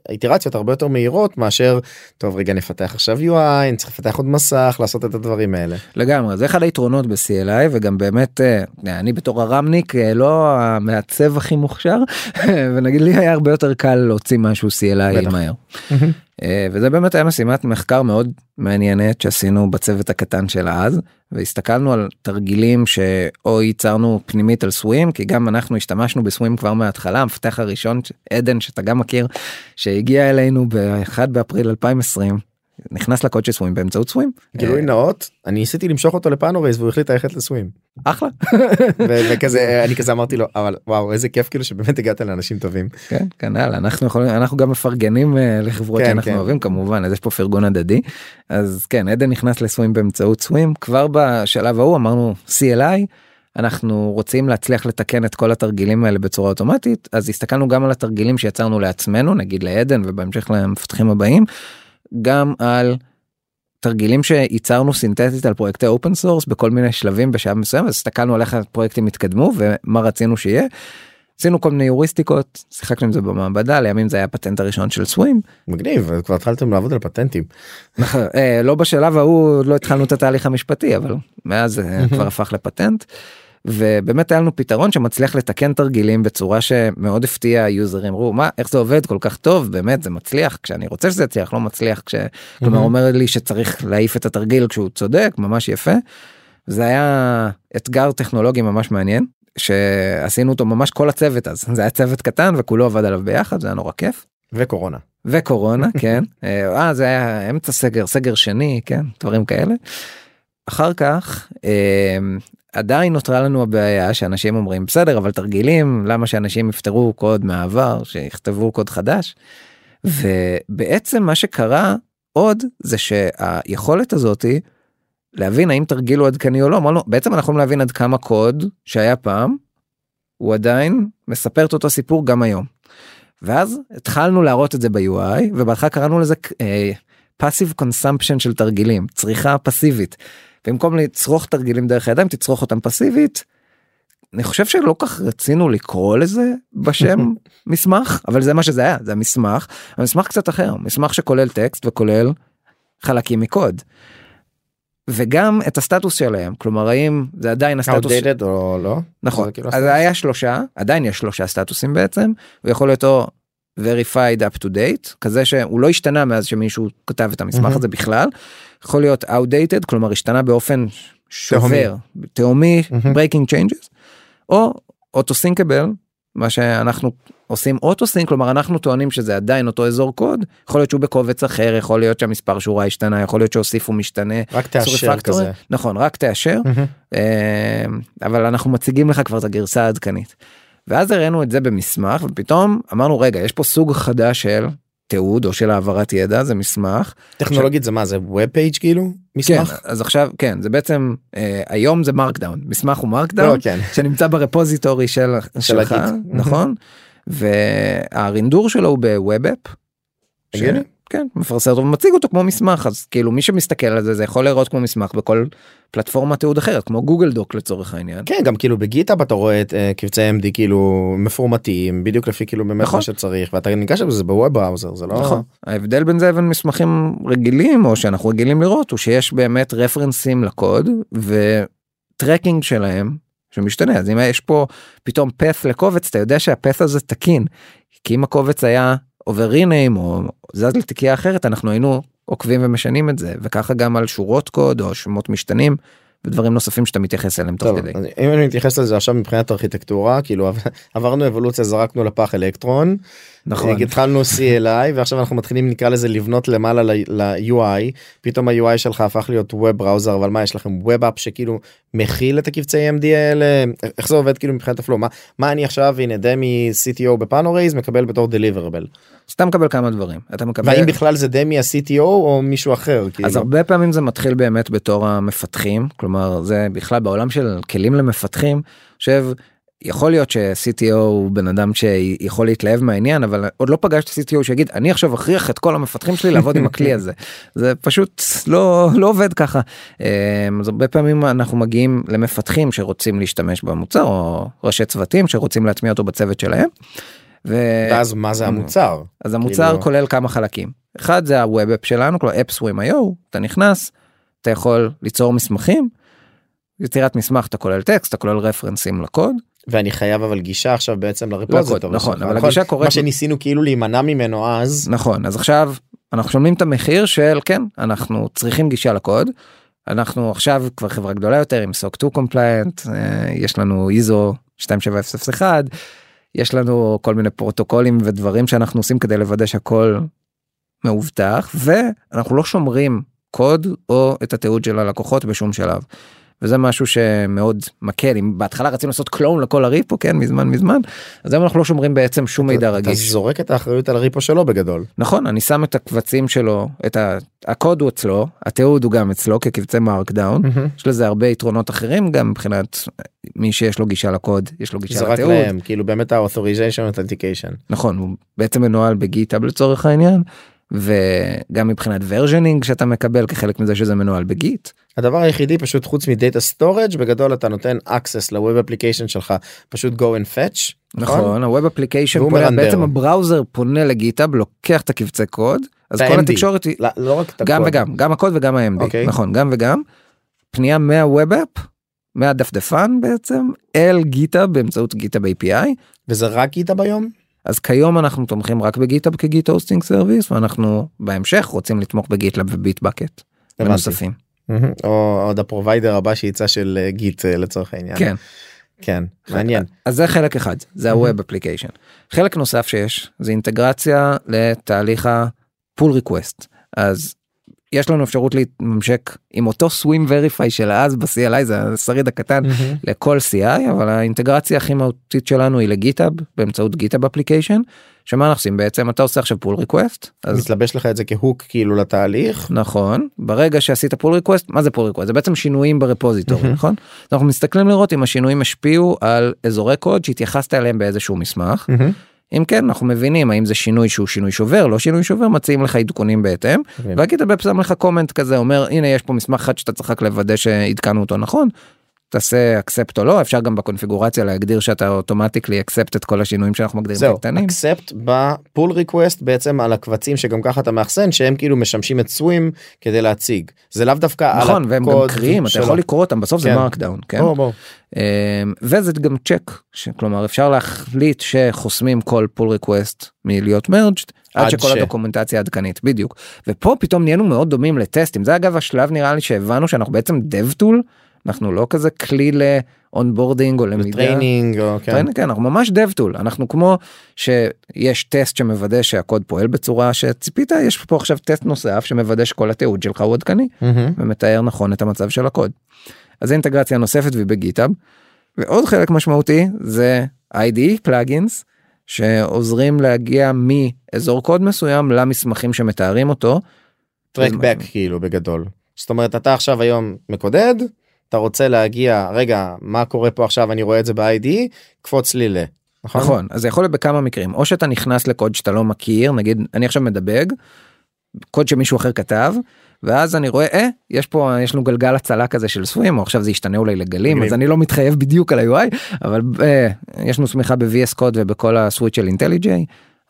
האיטרציות הרבה יותר מהירות מאשר, טוב רגע נפתח עכשיו UI, נצטרך לפתח עוד מסך, לעשות את הדברים האלה. לגמרי, זה אחד היתרונות ב-CLI, וגם באמת, אני בתור הרמניק, לא המעצב הכי מוכשר, ונגיד לי היה הרבה יותר קל להוציא משהו CLI מהר. וזה באמת היה משימת מחקר מאוד מעניינת שעשינו בצוות הקטן של אז, והסתכלנו על תרגילים שאו ייצרנו פנימית על Swimm, כי גם אנחנו השתמשנו בסווים כבר מההתחלה, המפתח הראשון, עדן שאתה גם מכיר, שהגיע אלינו ב-1 באפריל 2020, נכנס לקוד של Swimm באמצעות Swimm. גילוי נאות, אני ניסיתי למשוך אותו לפאנורייז והוא החליט ללכת ל-Swimm. אחלה. וכזה, אני כזה אמרתי לו, אבל וואו, איזה כיף כאילו שבאמת הגעת לאנשים טובים. כן, כנ"ל, אנחנו גם מפרגנים לחברות שאנחנו אוהבים כמובן, אז יש פה פרגון הדדי. אז כן, עדן נכנס ל-Swimm באמצעות Swimm, כבר בשלב ההוא אמרנו CLI, אנחנו רוצים להצליח לתקן את כל התרגילים האלה בצורה אוטומטית, אז הסתכלנו גם על התרגילים שיצרנו לעצמנו, נגיד לעדן ובהמשך למפתחים הבאים. גם על תרגילים שייצרנו סינתטית על פרויקטי אופן סורס בכל מיני שלבים בשעה מסוים, אז הסתכלנו על איך הפרויקטים התקדמו ומה רצינו שיהיה. עשינו כל מיני יוריסטיקות, שיחקנו עם זה במעבדה, לימים זה היה הפטנט הראשון של Swimm. מגניב, כבר התחלתם לעבוד על פטנטים. לא בשלב ההוא, לא התחלנו את התהליך המשפטי, אבל מאז זה כבר הפך לפטנט. ובאמת היה לנו פתרון שמצליח לתקן תרגילים בצורה שמאוד הפתיעה, יוזרים ראו, מה, איך זה עובד כל כך טוב, באמת זה מצליח, כשאני רוצה שזה יצליח, לא מצליח, כלומר אומר לי שצריך להעיף את התרגיל כשהוא צודק, ממש יפה, זה היה אתגר טכנולוגי ממש מעניין, שעשינו אותו ממש כל הצוות אז, זה היה צוות קטן וכולו עבד עליו ביחד, זה היה נורא כיף. וקורונה. וקורונה, כן, זה היה אמצע סגר, סגר שני, כן, דברים כאלה. אחר כך, עדיין נותרה לנו הבעיה שאנשים אומרים, בסדר, אבל תרגילים, למה שאנשים יפתרו קוד מהעבר, שיכתבו קוד חדש? ובעצם מה שקרה עוד, זה שהיכולת הזאת להבין האם תרגיל הוא עדכני או לא, אמרנו, בעצם אנחנו יכולים להבין עד כמה קוד שהיה פעם, הוא עדיין מספר את אותו סיפור גם היום. ואז התחלנו להראות את זה ב-UI, ובהתחלה קראנו לזה passive consumption של תרגילים, צריכה פסיבית. במקום לצרוך תרגילים דרך הידיים, תצרוך אותם פסיבית. אני חושב שלא כך רצינו לקרוא לזה בשם מסמך, אבל זה מה שזה היה, זה המסמך. המסמך קצת אחר, מסמך שכולל טקסט וכולל חלקים מקוד. וגם את הסטטוס שלהם, כלומר האם זה עדיין הסטטוס... outdated או לא? נכון, אז היה שלושה, עדיין יש שלושה סטטוסים בעצם, הוא יכול להיות או verified up to date, כזה שהוא לא השתנה מאז שמישהו כתב את המסמך הזה בכלל, יכול להיות outdated, כלומר השתנה באופן שובר, תאומי, breaking changes, או auto-syncable, מה שאנחנו עושים auto-sync, כלומר אנחנו טוענים שזה עדיין אותו אזור קוד, יכול להיות שהוא בקובץ אחר, יכול להיות שהמספר שורה השתנה, יכול להיות שהוסיף ומשתנה. רק תאשר כזה. נכון, רק תאשר, אבל אנחנו מציגים לך כבר את הגרסה העדכנית. ואז הראינו את זה במסמך, ופתאום אמרנו, רגע, יש פה סוג חדש של תיעוד, או של העברת ידע, זה מסמך. טכנולוגית זה מה, זה ווב פייג' כאילו? מסמך? כן, אז עכשיו, כן, זה בעצם, היום זה מרקדאון, מסמך הוא מרקדאון, שנמצא ברפוזיטורי שלך, נכון? והרינדור שלו הוא בווב-אפ. כן, מפרסם אותו ומציג אותו כמו מסמך, אז כאילו מי שמסתכל על זה, זה יכול לראות כמו מסמך בכל פלטפורמה תיעוד אחרת, כמו גוגל דוק לצורך העניין. כן, גם כאילו בגיטהאב אתה רואה את קבצי MD כאילו מפורמטיים, בדיוק לפי כאילו באמת מה שצריך, ואתה ניגש לזה בווב בראוזר, זה לא... נכון, ההבדל בין זה ובין מסמכים רגילים, או שאנחנו רגילים לראות, הוא שיש באמת רפרנסים לקוד, וטרקינג שלהם, שמשתנה. אז אם יש פה פתאום פאס לקובץ, אתה יודע שהפאס הזה תקין, כי אם הקובץ היה עובר ריניים או זז לתקיעה אחרת, אנחנו היינו עוקבים ומשנים את זה, וככה גם על שורות קוד או שמות משתנים, ודברים נוספים שאתה מתייחס אליהם תוך כדי. אם אני מתייחס לזה עכשיו מבחינת ארכיטקטורה, כאילו עברנו אבולוציה, זרקנו לפח אלקטרון, התחלנו CLI, ועכשיו אנחנו מתחילים נקרא לזה לבנות למעלה ל-UI, פתאום ה-UI שלך הפך להיות Web Browser, אבל מה יש לכם? Web App שכאילו מכיל את הקבצי MD האלה, איך זה עובד כאילו מבחינת אפלו? מה אני עכשיו, הנה דמי CTO בפאנורייז, מקבל בתור Deliverable? אז אתה מקבל כמה דברים. והאם בכלל זה דמי ה-CTO או מישהו אחר? אז הרבה פעמים זה מתחיל באמת בתור המפתחים, כלומר זה בכלל בעולם של כלים למפתחים, יכול להיות ש-CTO הוא בן אדם שיכול להתלהב מהעניין, אבל עוד לא פגשתי CTO שיגיד, אני עכשיו אכריח את כל המפתחים שלי לעבוד עם הכלי הזה. זה פשוט לא עובד ככה. אז הרבה פעמים אנחנו מגיעים למפתחים שרוצים להשתמש במוצר, או ראשי צוותים שרוצים להטמיע אותו בצוות שלהם. ואז מה זה המוצר? אז המוצר כולל כמה חלקים. אחד זה ה-Web App שלנו, כלומר AppSwimm.io, אתה נכנס, אתה יכול ליצור מסמכים, יצירת מסמך, אתה כולל טקסט, אתה כולל רפרנסים לקוד, ואני חייב אבל גישה עכשיו בעצם לריפוזיטורי. נכון, אבל הגישה קוראת... מה שניסינו כאילו להימנע ממנו אז. נכון, אז עכשיו אנחנו שומעים את המחיר של, כן, אנחנו צריכים גישה לקוד, אנחנו עכשיו כבר חברה גדולה יותר עם SOC 2 compliant, יש לנו ISO 27001, יש לנו כל מיני פרוטוקולים ודברים שאנחנו עושים כדי לוודא שהכל מאובטח, ואנחנו לא שומרים קוד או את התיעוד של הלקוחות בשום שלב. וזה משהו שמאוד מקל, אם בהתחלה רצינו לעשות קלון לכל הריפו, כן, מזמן, אז היום אנחנו לא שומרים בעצם שום מידע רגיש. אתה זורק את האחריות על הריפו שלו בגדול. נכון, אני שם את הקבצים שלו, הקוד הוא אצלו, התיעוד הוא גם אצלו, כקבצי מרקדאון, יש לזה הרבה יתרונות אחרים, גם מבחינת מי שיש לו גישה לקוד, יש לו גישה לתיעוד. זה רק להם, כאילו באמת ה-authorization authentication. נכון, הוא בעצם מנוהל בגיטהאב לצורך העניין, וגם מבחינת ורז'נינג שאתה מקבל כחלק מזה שזה מנוהל בגיט. הדבר היחידי פשוט חוץ מדאטה סטורג' בגדול אתה נותן access לווב אפליקיישן שלך, פשוט go and fetch. נכון, הווב אפליקיישן פונה, בעצם הבראוזר פונה לגיטהאב, לוקח את הקבצי קוד, אז כל התקשורת היא, גם וגם, גם הקוד וגם ה-MD, נכון, גם וגם, פנייה מהווב אפ, מהדפדפן בעצם, אל גיטהאב באמצעות גיטהאב API. וזה רק גיטהאב היום? אז כיום אנחנו תומכים רק בגיטהאב כגיט הוסטינג סרוויס, ואנחנו בהמשך רוצים לתמוך בגיטלאב וביטבקט, ונוספים. או עוד הפרוביידר הבא שיצא של גיט לצורך העניין. כן. כן, מעניין. אז זה חלק אחד, זה ה-Web Application. חלק נוסף שיש, זה אינטגרציה לתהליך ה-Pull Request. אז יש לנו אפשרות להתממשק עם אותו סווים וריפיי של אז ב-CLI, זה השריד הקטן לכל CI, אבל האינטגרציה הכי מהותית שלנו היא לגיטאב, באמצעות גיטאב אפליקיישן, שמה נחשים בעצם, אתה עושה עכשיו פול ריקווסט. מתלבש לך את זה כהוק כאילו לתהליך. נכון, ברגע שעשית פול ריקווסט, מה זה פול ריקווסט? זה בעצם שינויים ברפוזיטורי, נכון? אנחנו מסתכלים לראות אם השינויים השפיעו על אזורי קוד שהתייחסת אליהם באיזשהו מסמך, אם כן, אנחנו מבינים, האם זה שינוי שהוא שינוי שובר, לא שינוי שובר, מציעים לך עדכונים בהתאם, והגיד הבא שם לך קומנט כזה, אומר, הנה יש פה מסמך אחד שאתה צריך לוודא שעדכנו אותו נכון, תעשה אקספט או לא, אפשר גם בקונפיגורציה להגדיר שאתה אוטומטיקלי אקספט את כל השינויים שאנחנו מגדירים בקטנים. זהו, אקספט בפול ריקווסט בעצם על הקבצים שגם ככה אתה מאחסן, שהם כאילו משמשים את סווים כדי להציג. זה לאו דווקא על הקוד. נכון, והם גם קריאים, אתה יכול לקרוא אותם, בסוף זה מרקדאון, כן? בואו. וזה גם צ'ק, כלומר אפשר להחליט שחוסמים כל פול ריקווסט מלהיות מרג'ד, עד שכל הדוקומנטציה עדכנית, בדיוק. ופה פתאום נהיינו מאוד דומים לטסטים. זה אגב השלב נראה לי שהבנו שאנחנו בעצם DevTool, אנחנו לא כזה כלי לאונבורדינג או למידה. לטריינינג או כן. טריינינג, כן, אנחנו ממש דב-טול. אנחנו כמו שיש טסט שמוודא שהקוד פועל בצורה שציפית, יש פה עכשיו טסט נוסף שמוודא שכל התיעוד שלך הוא עדכני, ומתאר נכון את המצב של הקוד. אז אינטגרציה נוספת ובגיטאב. ועוד חלק משמעותי זה IDE, פלאגינס, שעוזרים להגיע מאזור קוד מסוים למסמכים שמתארים אותו. טרק-בק כאילו בגדול. זאת אומרת, אתה עכשיו היום מקודד, אתה רוצה להגיע, רגע, מה קורה פה עכשיו, אני רואה את זה ב-ID, קפוץ לי ל... נכון? נכון, אז זה יכול להיות בכמה מקרים, או שאתה נכנס לקוד שאתה לא מכיר, נגיד, אני עכשיו מדבג, קוד שמישהו אחר כתב, ואז אני רואה, יש פה, יש לנו גלגל הצלה כזה של סווים, או עכשיו זה ישתנה אולי לגלים, אז אני לא מתחייב בדיוק על ה-UI, אבל יש לנו סמיכה ב-VS Code ובכל הסוויט של IntelliJ,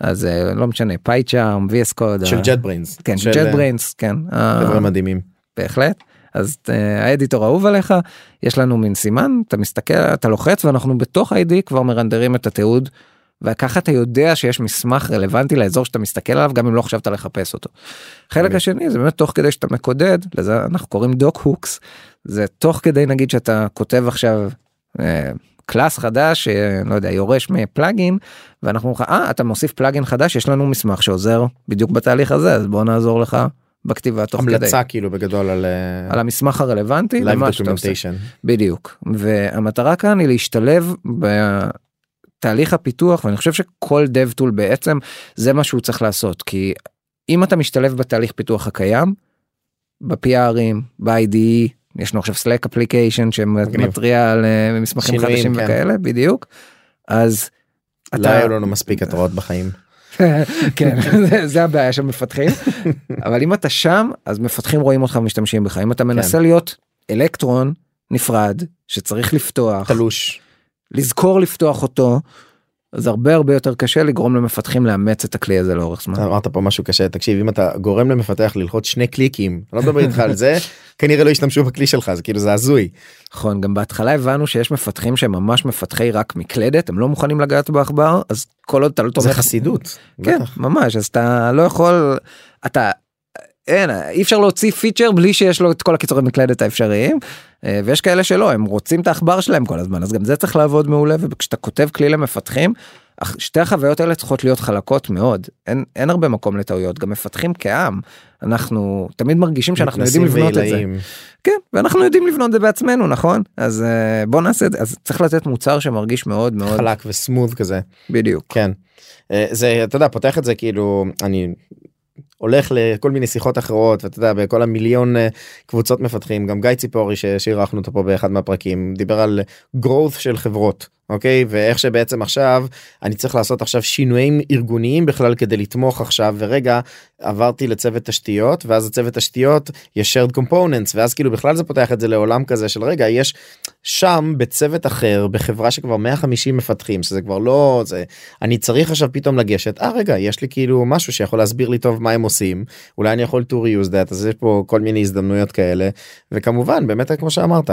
אז לא משנה, PyCharm, VS Code. של JetBrains. כן, של JetBrains, כן. דברים מדהימים. בהחלט. אז האדיטור אהוב עליך, יש לנו מין סימן, אתה מסתכל, אתה לוחץ, ואנחנו בתוך ה-ID כבר מרנדרים את התיעוד, וככה אתה יודע שיש מסמך רלוונטי לאזור שאתה מסתכל עליו, גם אם לא חשבת לחפש אותו. חלק השני, זה באמת תוך כדי שאתה מקודד, לזה אנחנו קוראים דוק הוקס, זה תוך כדי נגיד שאתה כותב עכשיו קלאס חדש, לא יודע, יורש מפלאגין, ואנחנו אומרים לך, אתה מוסיף פלאגין חדש, יש לנו מסמך שעוזר בדיוק בתהליך הזה, אז בואו נעזור לך. בכתיבה תוך כדי. המלצה כאילו בגדול על המסמך הרלוונטי. Live documentation. בדיוק. והמטרה כאן היא להשתלב בתהליך הפיתוח, ואני חושב שכל DevTool בעצם זה מה שהוא צריך לעשות, כי אם אתה משתלב בתהליך פיתוח הקיים, ב-PR'ים, ב-IDE, יש לנו עכשיו Slack application שמתריע על מסמכים חדשים וכאלה, בדיוק, אז אתה... לא היה לנו מספיק התראות בחיים. כן, זה הבעיה של מפתחים, אבל אם אתה שם, אז מפתחים רואים אותך ומשתמשים בך, אם אתה מנסה להיות אלקטרון נפרד, שצריך לפתוח, תלוש, לזכור לפתוח אותו, אז הרבה יותר קשה לגרום למפתחים לאמץ את הכלי הזה לאורך זמן. אמרת פה משהו קשה, תקשיב, אם אתה גורם למפתח ללחוץ 2 קליקים, לא מדבר איתך על זה, כנראה לא ישתמשו בכלי שלך, זה כאילו זה הזוי. נכון, גם בהתחלה הבנו שיש מפתחים שהם ממש מפתחי רק מקלדת, הם לא מוכנים לגעת בעכבר, אז כל עוד אתה לא תומך... זה חסידות. כן, ממש, אז אתה לא יכול... אי אפשר להוציא פיצ'ר בלי שיש לו את כל הקיצורי מקלדת האפשריים, ויש כאלה שלא, הם רוצים את העכבר שלהם כל הזמן, אז גם זה צריך לעבוד מעולה, וכשאתה כותב כלי למפתחים, שתי החוויות האלה צריכות להיות חלקות מאוד, אין הרבה מקום לטעויות, גם מפתחים כעם, אנחנו תמיד מרגישים שאנחנו יודעים לבנות את זה, כן, ואנחנו יודעים לבנות את זה בעצמנו, נכון? אז בוא נעשה את זה, אז צריך לתת מוצר שמרגיש מאוד מאוד... חלק וסמוד כזה. בדיוק. כן. זה, אתה יודע, פותח את זה כאילו, אני... הולך לכל מיני שיחות אחרות, ואתה יודע, בכל המיליון קבוצות מפתחים, גם גיא ציפורי ששירחנו אותו פה באחד מהפרקים, דיבר על growth של חברות, אוקיי? ואיך שבעצם עכשיו, אני צריך לעשות עכשיו שינויים ארגוניים בכלל כדי לתמוך עכשיו, ורגע, עברתי לצוות תשתיות, ואז הצוות תשתיות יש shared components, ואז כאילו בכלל זה פותח את זה לעולם כזה של רגע, יש שם בצוות אחר, בחברה שכבר 150 מפתחים, שזה כבר לא, זה, אני צריך עכשיו פתאום לגשת, רגע, יש לי כאילו משהו שיכול להסביר לי טוב מה הם עושים, אולי אני יכול to reuse that, אז יש פה כל מיני הזדמנויות כאלה, וכמובן, באמת כמו שאמרת,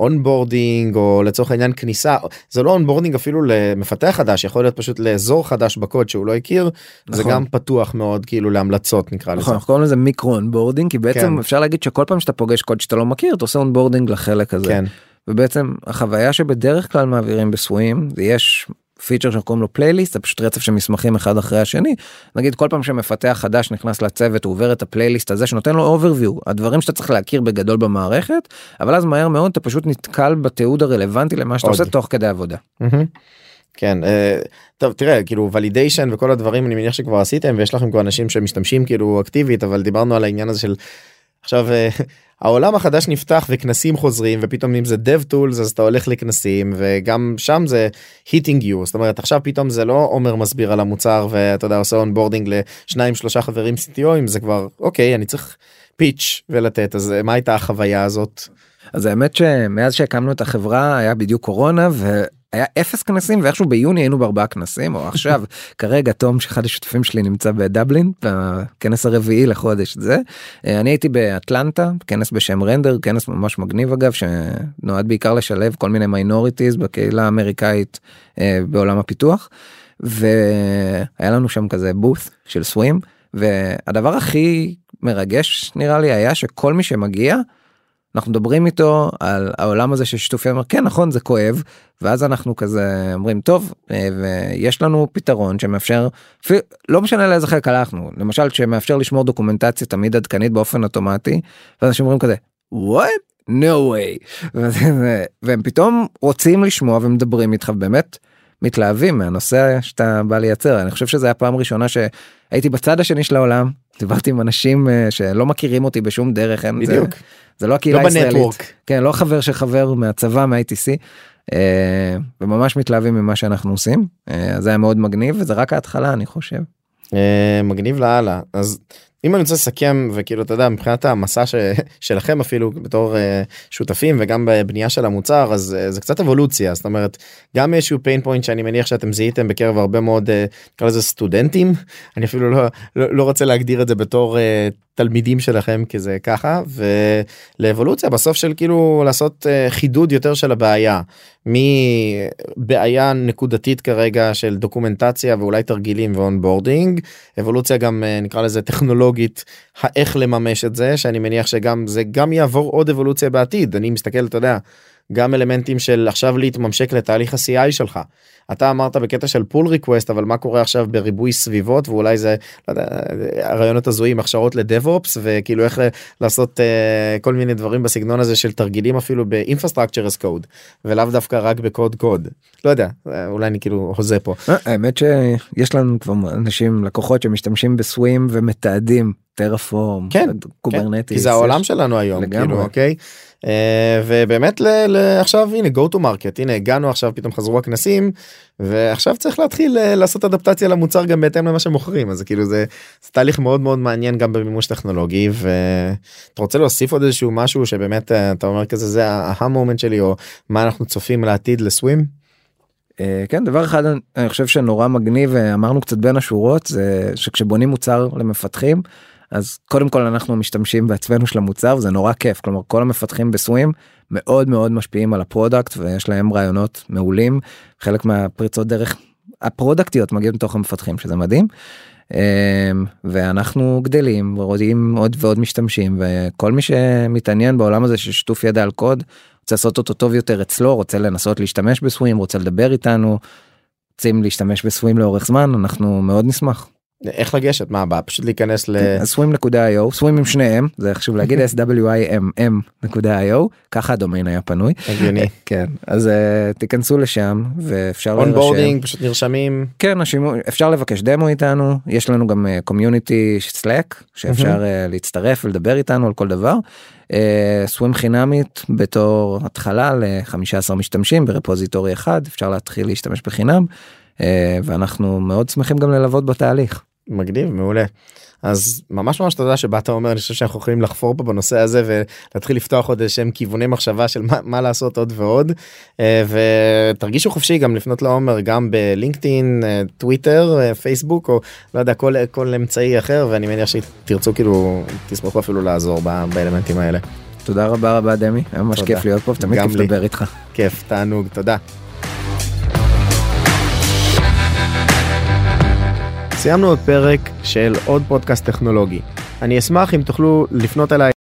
אונבורדינג או לצורך העניין כניסה, זה לא אונבורדינג אפילו למפתח חדש, יכול להיות פשוט לאזור חדש בקוד שהוא לא הכיר, נכון. זה גם פתוח מאוד כאילו להמלצות נקרא נכון, לזה. אנחנו קוראים לזה מיקרו אונבורדינג, כי בעצם כן. אפשר להגיד שכל פעם שאתה פוגש קוד שאתה לא מכיר, אתה עושה אונבורדינג לחלק הזה, כן. ובעצם החוויה שבדרך כלל מעבירים בסווים, זה יש פיצ'ר שקוראים לו פלייליסט, זה פשוט רצף של מסמכים אחד אחרי השני, נגיד כל פעם שמפתח חדש נכנס לצוות, הוא עובר את הפלייליסט הזה שנותן לו overview, הדברים שאתה צריך להכיר בגדול במערכת, אבל אז מהר מאוד אתה פשוט נתקל בתיעוד הרלוונטי למה שאתה עושה תוך כדי עבודה. כן, טוב, תראה, כאילו, ולידיישן וכל הדברים, אני מניח שכבר עשיתם, ויש לכם כבר אנשים שמשתמשים, כאילו, אקטיבית, אבל דיברנו על העניין הזה של, עכשיו, העולם החדש נפתח וכנסים חוזרים, ופתאום אם זה dev tools, אז אתה הולך לכנסים, וגם שם זה hitting you, זאת אומרת, עכשיו פתאום זה לא עומר מסביר על המוצר, ואתה יודע, עושה onboarding לשניים, שלושה חברים CTO'ים, זה כבר, אוקיי, אני צריך pitch ולתת, אז מה הייתה החוויה הזאת? אז האמת שמאז שהקמנו את החברה, היה בדיוק קורונה, היה 0 כנסים, ואיכשהו ביוני היינו ב4 כנסים, או עכשיו, כרגע תום, שאחד השותפים שלי נמצא בדבלין, בכנס הרביעי לחודש זה, אני הייתי באטלנטה, כנס בשם רנדר, כנס ממש מגניב אגב, שנועד בעיקר לשלב כל מיני מיינוריטיז, בקהילה האמריקאית בעולם הפיתוח, והיה לנו שם כזה בוס של סווים, והדבר הכי מרגש נראה לי היה, שכל מי שמגיע, אנחנו מדברים איתו על העולם הזה ששיתופי, אומר, כן, נכון, זה כואב, ואז אנחנו כזה אומרים, טוב, ויש לנו פתרון שמאפשר, לא משנה לאיזה חלק הלכנו, למשל, שמאפשר לשמור דוקומנטציה תמיד עדכנית באופן אוטומטי, ואז אנשים אומרים כזה, what? no way. והם פתאום רוצים לשמוע ומדברים איתך, באמת מתלהבים מהנושא שאתה בא לייצר. אני חושב שזה היה פעם ראשונה שהייתי בצד השני של העולם, דיברתי עם אנשים שלא מכירים אותי בשום דרך, בדיוק. זה לא הקהילה הישראלית, כן, לא חבר שחבר מהצבא, מה-ITC, וממש מתלהבים ממה שאנחנו עושים, זה היה מאוד מגניב, וזה רק ההתחלה, אני חושב. מגניב להלאה, אז אם אני רוצה לסכם, וכאילו, אתה יודע, מבחינת המסע שלכם אפילו, בתור שותפים, וגם בבנייה של המוצר, אז זה קצת אבולוציה, זאת אומרת, גם איזשהו pain point שאני מניח שאתם זיהיתם בקרב הרבה מאוד, כל איזה סטודנטים, אני אפילו לא רוצה להגדיר את זה בתור תלמידים שלכם, כי זה ככה, ולאבולוציה, בסוף של כאילו, לעשות חידוד יותר של הבעיה, מבעיה נקודתית כרגע, של דוקומנטציה, ואולי תרגילים ואונבורדינג, אבולוציה גם, נקרא לזה, טכנולוגיה איך לממש את זה, שאני מניח שגם זה גם יעבור עוד אבולוציה בעתיד. אני מסתכל, אתה יודע, גם אלמנטים של עכשיו להתממשק לתהליך ה-CI שלך. אתה אמרת בקטע של פול ריקווסט, אבל מה קורה עכשיו בריבוי סביבות, ואולי זה, לא יודע, הרעיונות הזויים, הכשרות לדב-אופס, וכאילו איך לעשות כל מיני דברים בסגנון הזה של תרגילים אפילו ב-Infrastructure as Code, ולאו דווקא רק בקוד-קוד. לא יודע, אולי אני כאילו חוזה פה. האמת שיש לנו כבר אנשים, לקוחות שמשתמשים בסווים ומתעדים, טרפורם, קוברנטיס. כי זה העולם שלנו היום, כאילו, אוקיי? ובאמת עכשיו, הנה, go to market, הנה, הגענו עכשיו, פתאום חזרו הכנסים, ועכשיו צריך להתחיל לעשות אדפטציה למוצר גם בהתאם למה שמוכרים, אז כאילו זה תהליך מאוד מאוד מעניין גם במימוש טכנולוגי, ואתה רוצה להוסיף עוד איזשהו משהו שבאמת, אתה אומר כזה, זה ה-moment שלי, או מה אנחנו צופים לעתיד לסווים? כן, דבר אחד אני חושב שנורא מגניב, אמרנו קצת בין השורות, זה שכשבונים מוצר למפתחים, אז קודם כל אנחנו משתמשים בעצמנו של המוצר, וזה נורא כיף, כלומר כל המפתחים בסווים מאוד מאוד משפיעים על הפרודקט, ויש להם רעיונות מעולים, חלק מהפריצות דרך הפרודקטיות מגיעים מתוך המפתחים, שזה מדהים, ואנחנו גדלים, רואים עוד ועוד משתמשים, וכל מי שמתעניין בעולם הזה ששיתוף ידע על קוד, רוצה לעשות אותו טוב יותר אצלו, רוצה לנסות להשתמש בסווים, רוצה לדבר איתנו, רוצים להשתמש בסווים לאורך זמן, אנחנו מאוד נשמח. איך לגשת? מה הבא? פשוט להיכנס swimm.io, סווים עם שניהם, זה חשוב להגיד swimm.io, ככה הדומיין היה פנוי. הגיוני. כן, אז תיכנסו לשם, ואפשר להירשם. אונבורדינג, פשוט נרשמים. כן, אפשר לבקש דמו איתנו, יש לנו גם קומיוניטי סלאק, שאפשר להצטרף ולדבר איתנו על כל דבר. סווים חינמית בתור התחלה ל-15 משתמשים ברפוזיטורי אחד, אפשר להתחיל להשתמש בחינם, ואנחנו מאוד שמחים גם ללוות בתהליך. מגניב, מעולה. אז ממש ממש תודה שבאת, אומר, אני חושב שאנחנו יכולים לחפור פה בנושא הזה, ולהתחיל לפתוח עוד איזשהם כיווני מחשבה של מה לעשות עוד ועוד, ותרגישו חופשי גם לפנות לעומר, גם בלינקדאין, טוויטר, פייסבוק, או לא יודע, כל אמצעי אחר, ואני מניח שתרצו כאילו, תשמחו אפילו לעזור באלמנטים האלה. תודה רבה רבה דמי, היה ממש כיף להיות פה, ותמיד כיף לדבר איתך. כיף, תענוג, תודה. סיימנו עוד פרק של עוד פודקאסט טכנולוגי. אני אשמח אם תוכלו לפנות אליי